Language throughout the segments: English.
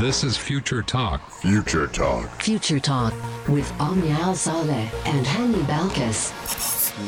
This is Future Talk. Future Talk. Future Talk with Amya Al-Saleh and Hani Balkis.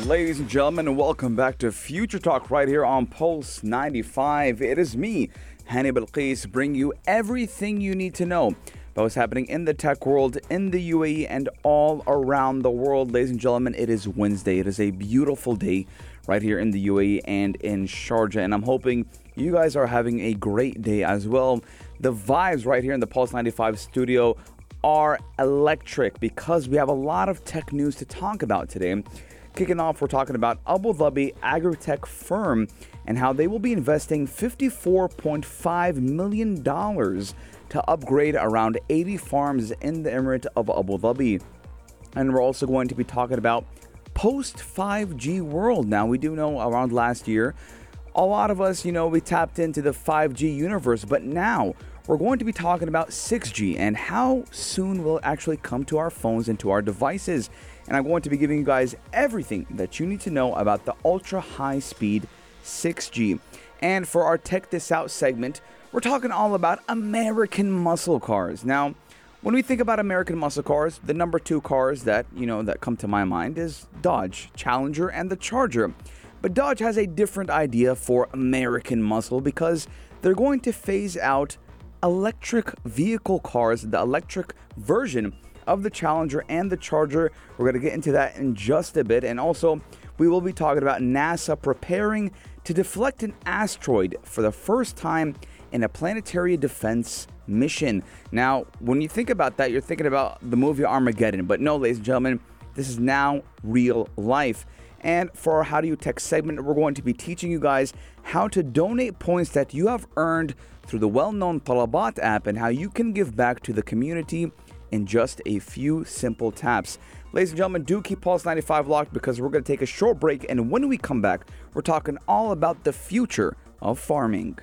Ladies and gentlemen, and welcome back to Future Talk right here on Pulse 95. It is me, Hani Balkis, bringing you everything you need to know about what's happening in the tech world, in the UAE, and all around the world. Ladies and gentlemen, it is Wednesday. It is a beautiful day right here in the UAE and in Sharjah, and I'm hoping you guys are having a great day as well. The vibes right here in the Pulse 95 studio are electric because we have a lot of tech news to talk about today. Kicking off, we're talking about Abu Dhabi agri-tech firm and how they will be investing $54.5 million to upgrade around 80 farms in the Emirate of Abu Dhabi. And we're also going to be talking about post-5G world. Now, we do know around last year, a lot of us, we tapped into the 5G universe, but now we're going to be talking about 6G and how soon will it actually come to our phones and to our devices. And I'm going to be giving you guys everything that you need to know about the ultra-high-speed 6G. And for our Tech This Out segment, we're talking all about American muscle cars. Now, when we think about American muscle cars, the number two cars that, that come to my mind is Dodge, Challenger, and the Charger. But Dodge has a different idea for American muscle because they're going to phase out electric vehicle cars, the electric version of the Challenger and the Charger. We're going to get into that in just a bit. And also, we will be talking about NASA preparing to deflect an asteroid for the first time in a planetary defense mission. Now, when you think about that, you're thinking about the movie Armageddon. But no, ladies and gentlemen, this is now real life. And for our How Do You Tech segment, we're going to be teaching you guys how to donate points that you have earned through the well-known Talabat app and how you can give back to the community in just a few simple taps. Ladies and gentlemen, do keep Pulse 95 locked because we're going to take a short break. And when we come back, we're talking all about the future of farming.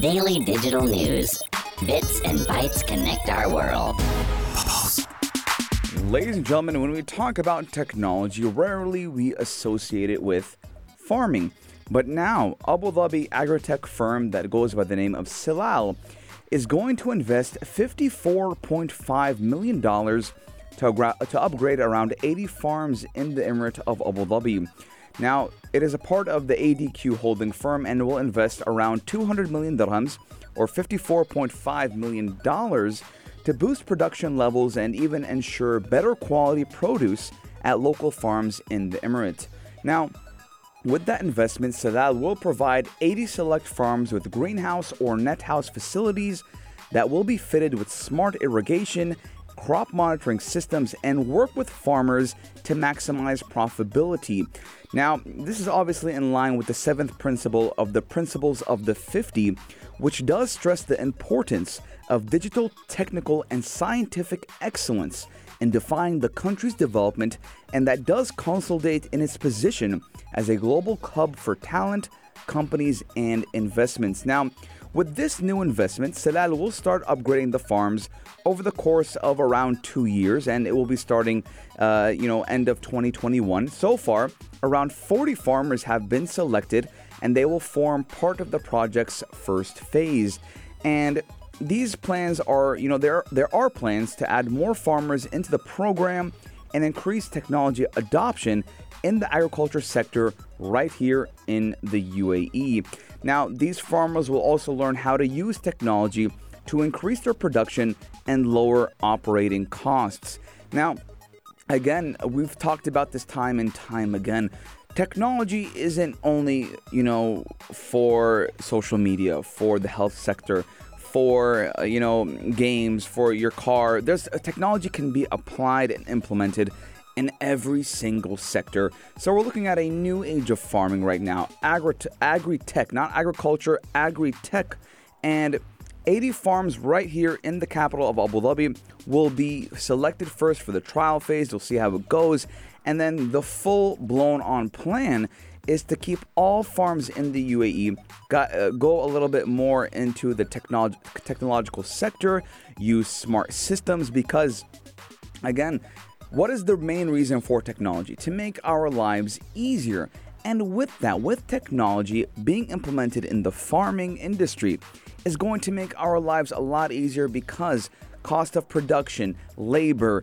Daily digital news. Bits and bytes connect our world. Ladies and gentlemen, when we talk about technology, rarely we associate it with farming. But now, Abu Dhabi agri-tech firm that goes by the name of Silal is going to invest $54.5 million to upgrade around 80 farms in the Emirate of Abu Dhabi. Now, it is a part of the ADQ holding firm and will invest around 200 million dirhams or $54.5 million to boost production levels and even ensure better quality produce at local farms in the Emirate. Now, with that investment, Silal will provide 80 select farms with greenhouse or net house facilities that will be fitted with smart irrigation, crop monitoring systems, and work with farmers to maximize profitability. Now, this is obviously in line with the seventh principle of the Principles of the 50, which does stress the importance of digital, technical, and scientific excellence in defining the country's development, and that does consolidate in its position as a global hub for talent, companies, and investments. Now, with this new investment, Silal will start upgrading the farms over the course of around 2 years, and it will be starting, end of 2021. So far, around 40 farmers have been selected, and they will form part of the project's first phase. And these plans are, there are plans to add more farmers into the program and increase technology adoption in the agriculture sector right here in the UAE. Now, these farmers will also learn how to use technology to increase their production and lower operating costs. Now, again, we've talked about this time and time again. Technology isn't only, for social media, for the health sector, for, games, for your car. There's technology can be applied and implemented in every single sector. So we're looking at a new age of farming right now. Agri-tech, not agriculture, agri-tech. And 80 farms right here in the capital of Abu Dhabi will be selected first for the trial phase. We'll see how it goes. And then the full-blown-on plan is to keep all farms in the UAE, go a little bit more into the technological sector, use smart systems because, again, what is the main reason for technology? To make our lives easier And with that, with technology being implemented in the farming industry, is going to make our lives a lot easier because cost of production, labor,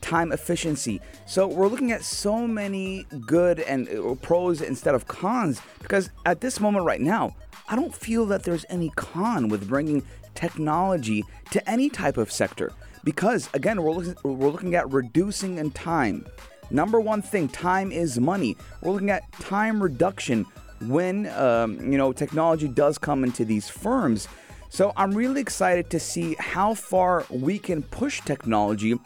time efficiency. So we're looking at so many good and pros instead of cons, because at this moment right now, I don't feel that there's any con with bringing technology to any type of sector, because again, we're looking at reducing in time. Number one thing, time is money. We're looking at time reduction when technology does come into these firms. So I'm really excited to see how far we can push technology.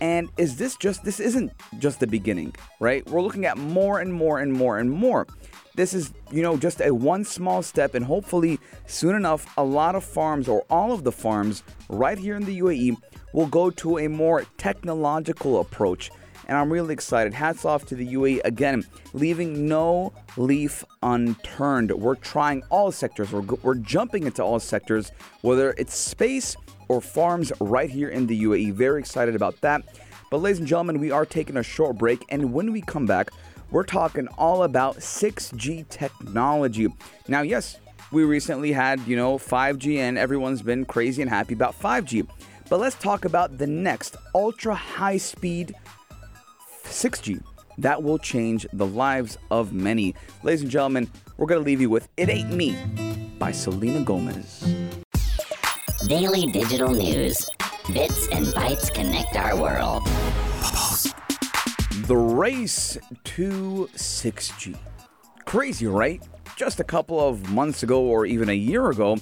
And this isn't just the beginning, right? We're looking at more and more and more and more. This is, just a one small step, and hopefully soon enough, a lot of farms, or all of the farms right here in the UAE, will go to a more technological approach. And I'm really excited. Hats off to the UAE, again, leaving no leaf unturned. We're trying all sectors. We're jumping into all sectors, whether it's space or farms right here in the UAE. Very excited about that. But ladies and gentlemen, we are taking a short break. And when we come back, we're talking all about 6G technology. Now, yes, we recently had, 5G, and everyone's been crazy and happy about 5G. But let's talk about the next ultra high speed 6G that will change the lives of many. Ladies and gentlemen, we're going to leave you with It Ain't Me by Selena Gomez. Daily digital news. Bits and bytes connect our world. The race to 6G. Crazy, right? Just a couple of months ago, or even a year ago,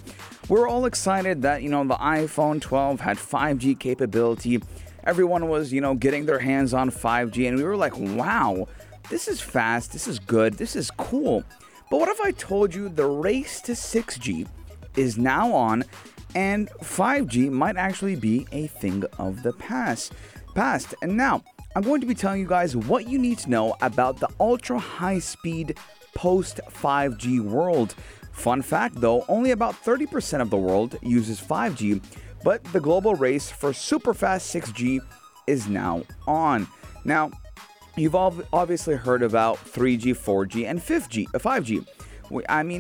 we were all excited that, the iPhone 12 had 5G capability. Everyone was, getting their hands on 5G, and we were like, wow, this is fast, this is good, this is cool. But what if I told you the race to 6G is now on, and 5G might actually be a thing of the past. And now, I'm going to be telling you guys what you need to know about the ultra-high-speed post-5G world. Fun fact, though, only about 30% of the world uses 5G, but the global race for super fast 6G is now on. Now, you've obviously heard about 3G, 4G, and 5G.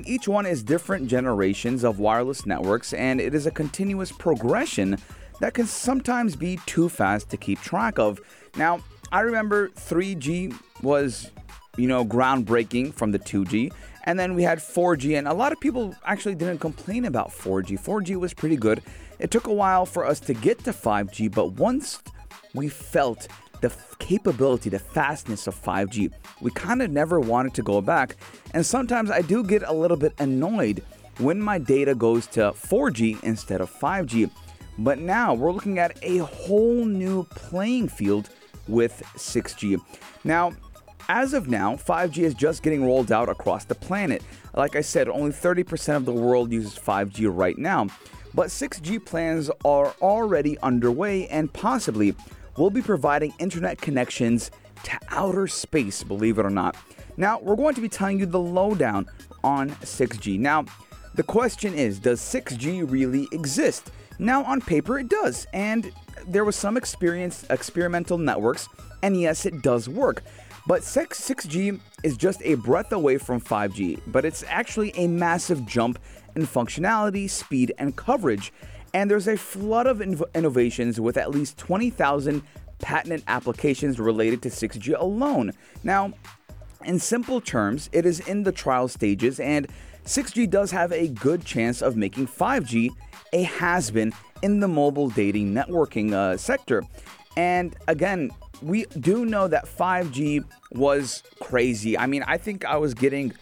Each one is different generations of wireless networks, and it is a continuous progression that can sometimes be too fast to keep track of. Now, I remember 3G was, groundbreaking from the 2G. And then we had 4G, and a lot of people actually didn't complain about 4G. 4G was pretty good. It took a while for us to get to 5G, but once we felt the capability, the fastness of 5G, we kind of never wanted to go back. And sometimes I do get a little bit annoyed when my data goes to 4G instead of 5G. But now we're looking at a whole new playing field with 6G. Now, as of now, 5G is just getting rolled out across the planet. Like I said, only 30% of the world uses 5G right now. But 6G plans are already underway, and possibly will be providing internet connections to outer space, believe it or not. Now, we're going to be telling you the lowdown on 6G. Now, the question is, does 6G really exist? Now, on paper, it does. And there was some experimental networks, and yes, it does work. But 6G is just a breath away from 5G, but it's actually a massive jump in functionality, speed, and coverage. And there's a flood of innovations with at least 20,000 patent applications related to 6G alone. Now, in simple terms, it is in the trial stages, and 6G does have a good chance of making 5G a has-been in the mobile dating networking sector. And again, we do know that 5G was crazy. I think I was getting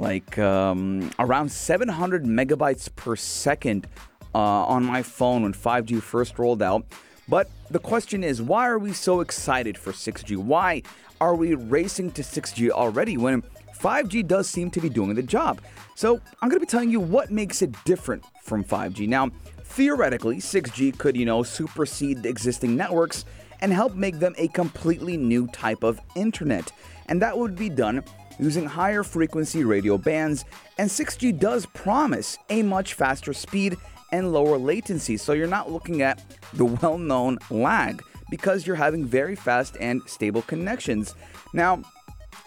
around 700 megabytes per second on my phone when 5G first rolled out. But the question is, why are we so excited for 6G? Why are we racing to 6G already when 5G does seem to be doing the job? So I'm going to be telling you what makes it different from 5G. Now, theoretically, 6G could, supersede the existing networks and help make them a completely new type of internet. And that would be done using higher frequency radio bands. And 6G does promise a much faster speed and lower latency. So you're not looking at the well-known lag because you're having very fast and stable connections. Now,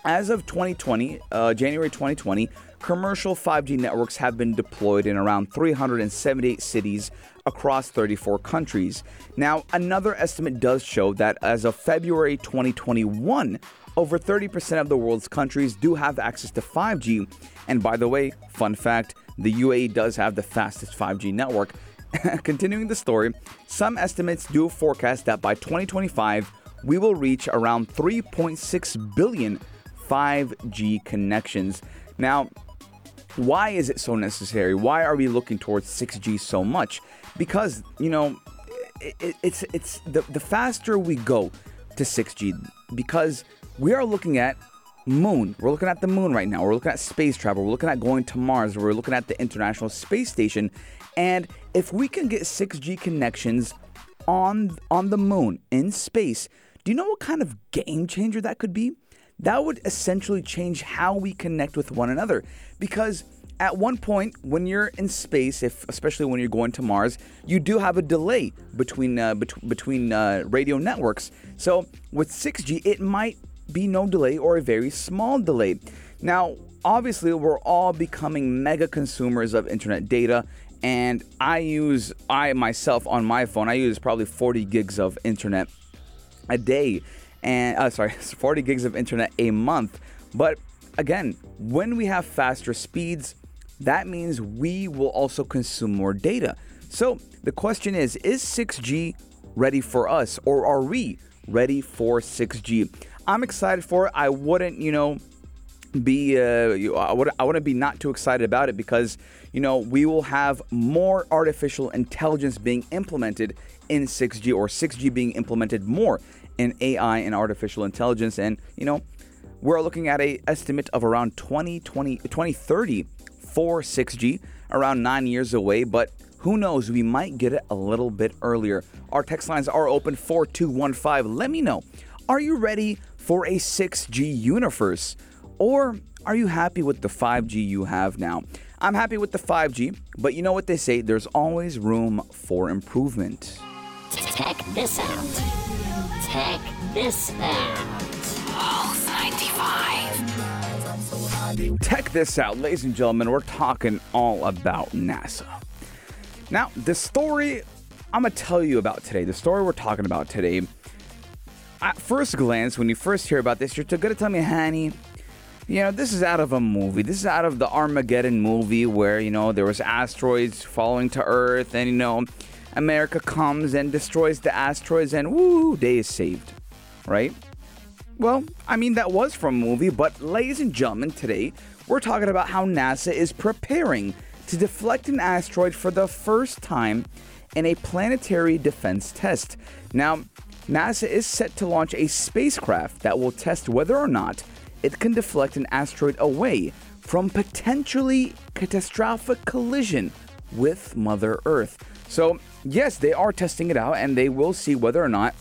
As of January 2020, commercial 5G networks have been deployed in around 378 cities across 34 countries. Now, another estimate does show that as of February 2021, over 30% of the world's countries do have access to 5G. And by the way, fun fact, the UAE does have the fastest 5G network. Continuing the story, some estimates do forecast that by 2025, we will reach around 3.6 billion 5G connections. Now, why is it so necessary? Why are we looking towards 6G so much? Because, you know, it's the faster we go to 6G, because we are looking at moon. We're looking at the moon right now. We're looking at space travel. We're looking at going to Mars. We're looking at the International Space Station. And if we can get 6G connections on the moon, in space, do you know what kind of game changer that could be? That would essentially change how we connect with one another. Because at one point, when you're in space, especially when you're going to Mars, you do have a delay between radio networks. So with 6G, it might be no delay or a very small delay. Now, obviously, we're all becoming mega consumers of internet data. And I myself on my phone, I use probably 40 gigs of internet a day. 40 gigs of internet a month. But again, when we have faster speeds, that means we will also consume more data. So the question is 6G ready for us, or are we ready for 6G? I'm excited for it. I wouldn't, be not too excited about it, because, you know, we will have more artificial intelligence being implemented in 6G, or 6G being implemented more in AI and artificial intelligence. And, you know, we're looking at an estimate of around 2030 for 6G, around 9 years away. But who knows, we might get it a little bit earlier. Our text lines are open, 4215. Let me know, are you ready for a 6G universe? Or are you happy with the 5G you have now? I'm happy with the 5G, but you know what they say, there's always room for improvement. Tech this out. Pulse 95. Tech this out, ladies and gentlemen. We're talking all about NASA. Now, the story I'm going to tell you about today, the story we're talking about today, at first glance, when you first hear about this, you're going to tell me, Hani, you know, this is out of a movie. This is out of the Armageddon movie where, you know, there was asteroids falling to Earth and, you know, America comes and destroys the asteroids and woo, day is saved, right? Well, I mean, that was from a movie, but ladies and gentlemen, today we're talking about how NASA is preparing to deflect an asteroid for the first time in a planetary defense test. Now, NASA is set to launch a spacecraft that will test whether or not it can deflect an asteroid away from potentially catastrophic collision with Mother Earth. So, yes, they are testing it out, and they will see whether or not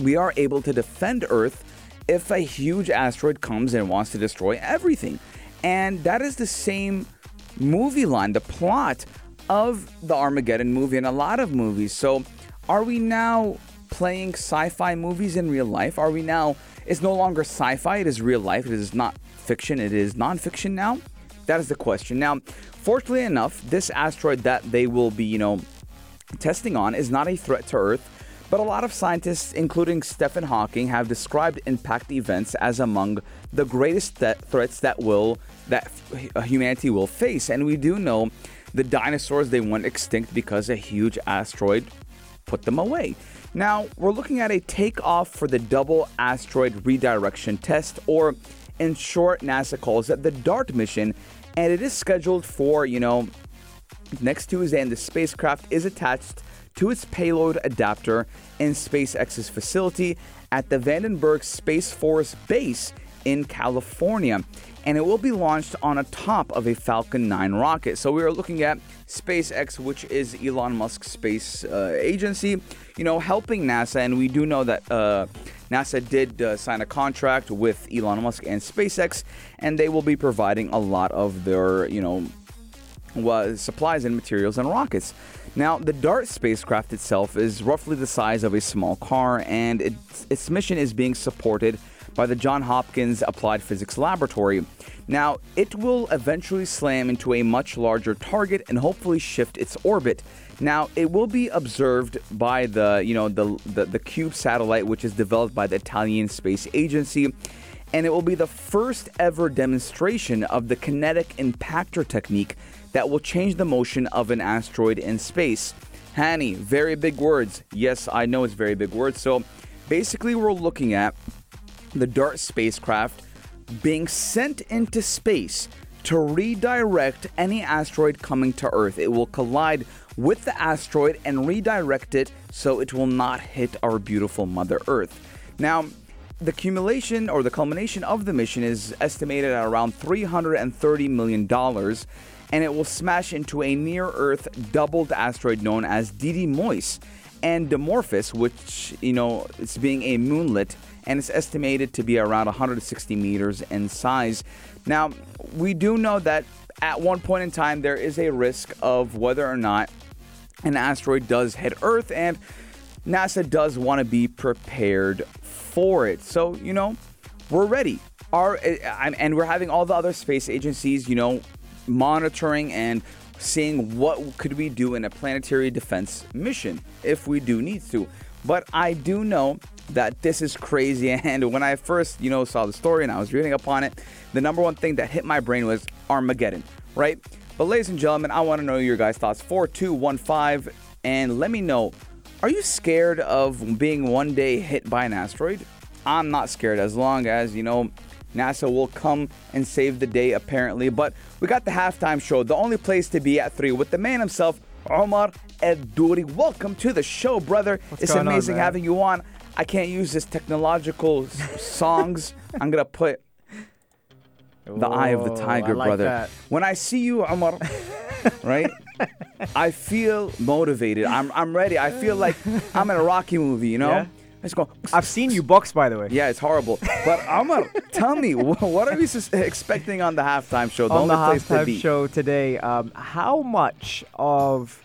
we are able to defend Earth if a huge asteroid comes and wants to destroy everything. And that is the same movie line, the plot of the Armageddon movie and a lot of movies. So, are we now playing sci-fi movies in real life? It's no longer sci-fi, it is real life, it is not fiction, it is non-fiction now? That is the question. Now, fortunately enough, this asteroid that they will be, you know, testing on is not a threat to Earth, but a lot of scientists, including Stephen Hawking, have described impact events as among the greatest threats that humanity will face. And we do know the dinosaurs, they went extinct because a huge asteroid put them away. Now, we're looking at a takeoff for the Double Asteroid Redirection Test, or in short, NASA calls it the DART mission, and it is scheduled for, you know, next Tuesday, and the spacecraft is attached to its payload adapter in SpaceX's facility at the Vandenberg Space Force Base in California, and it will be launched on a top of a Falcon 9 rocket. So we are looking at SpaceX, which is Elon Musk's space agency, you know, helping NASA. And we do know that NASA did sign a contract with Elon Musk and SpaceX, and they will be providing a lot of their, you know, supplies and materials and rockets. Now, the DART spacecraft itself is roughly the size of a small car, and its mission is being supported by the John Hopkins Applied Physics Laboratory. Now, it will eventually slam into a much larger target and hopefully shift its orbit. Now, it will be observed by the Cube satellite, which is developed by the Italian Space Agency, and it will be the first ever demonstration of the kinetic impactor technique that will change the motion of an asteroid in space. Hani, very big words. Yes, I know it's very big words. So basically, we're looking at the DART spacecraft being sent into space to redirect any asteroid coming to Earth. It will collide with the asteroid and redirect it so it will not hit our beautiful Mother Earth. Now, the accumulation or the culmination of the mission is estimated at around $330 million, and it will smash into a near-Earth doubled asteroid known as Didymos and Dimorphos, which, it's being a moonlet, and it's estimated to be around 160 meters in size. Now, we do know that at one point in time, there is a risk of whether or not an asteroid does hit Earth, and NASA does want to be prepared for it. So, we're ready. And we're having all the other space agencies, monitoring and seeing what could we do in a planetary defense mission if we do need to. But I do know that this is crazy, and when I first saw the story and I was reading up on it, the number one thing that hit my brain was Armageddon, right? But ladies and gentlemen, I want to know your guys' thoughts. 4215, and let me know, are you scared of being one day hit by an asteroid? I'm not scared, as long as NASA will come and save the day, apparently. But we got the halftime show, the only place to be at 3, with the man himself, Omar Eddouri. Welcome to the show, brother. It's amazing having you on. I can't use this technological songs. I'm going to put the eye of the tiger, brother. That. When I see you, Omar, right? I feel motivated. I'm ready. I feel like I'm in a Rocky movie, Yeah. I've seen you box, by the way. Yeah, it's horrible. But Omar, tell me, what are we expecting on the halftime show? On the halftime show today, how much of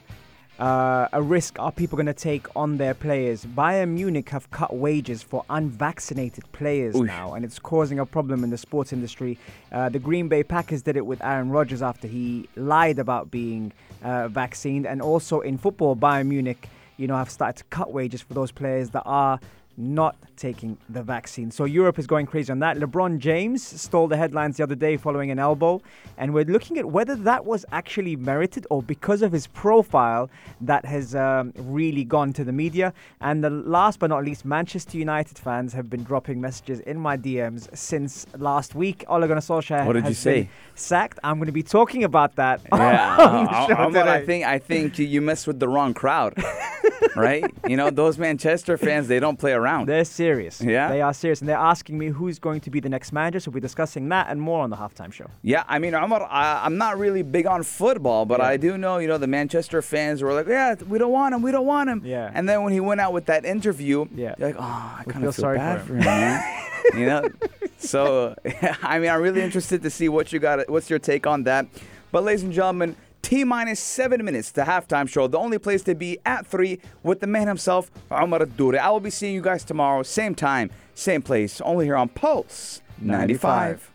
a risk are people going to take on their players? Bayern Munich have cut wages for unvaccinated players now, and it's causing a problem in the sports industry. The Green Bay Packers did it with Aaron Rodgers after he lied about being vaccinated. And also in football, Bayern Munich have started to cut wages for those players that are not taking the vaccine. So Europe is going crazy on that. LeBron James stole the headlines the other day following an elbow. And we're looking at whether that was actually merited or because of his profile that has really gone to the media. And the last but not least, Manchester United fans have been dropping messages in my DMs since last week. Ole Gunnar Solskjaer has been sacked. I'm going to be talking about that. Yeah, I think you messed with the wrong crowd. Right? Those Manchester fans, they don't play around. They're serious. Yeah. They are serious. And they're asking me who's going to be the next manager. So we'll be discussing that and more on the halftime show. Yeah. I mean, Omar, I'm not really big on football, but yeah. I do know, the Manchester fans were like, yeah, we don't want him. We don't want him. Yeah. And then when he went out with that interview, you're like, oh, I kind of feel bad for him, man. So, I'm really interested to see what you got. What's your take on that? But ladies and gentlemen, T-minus 7 minutes to halftime show. The only place to be at 3 with the man himself, Omar Eddouri. I will be seeing you guys tomorrow, same time, same place, only here on Pulse 95.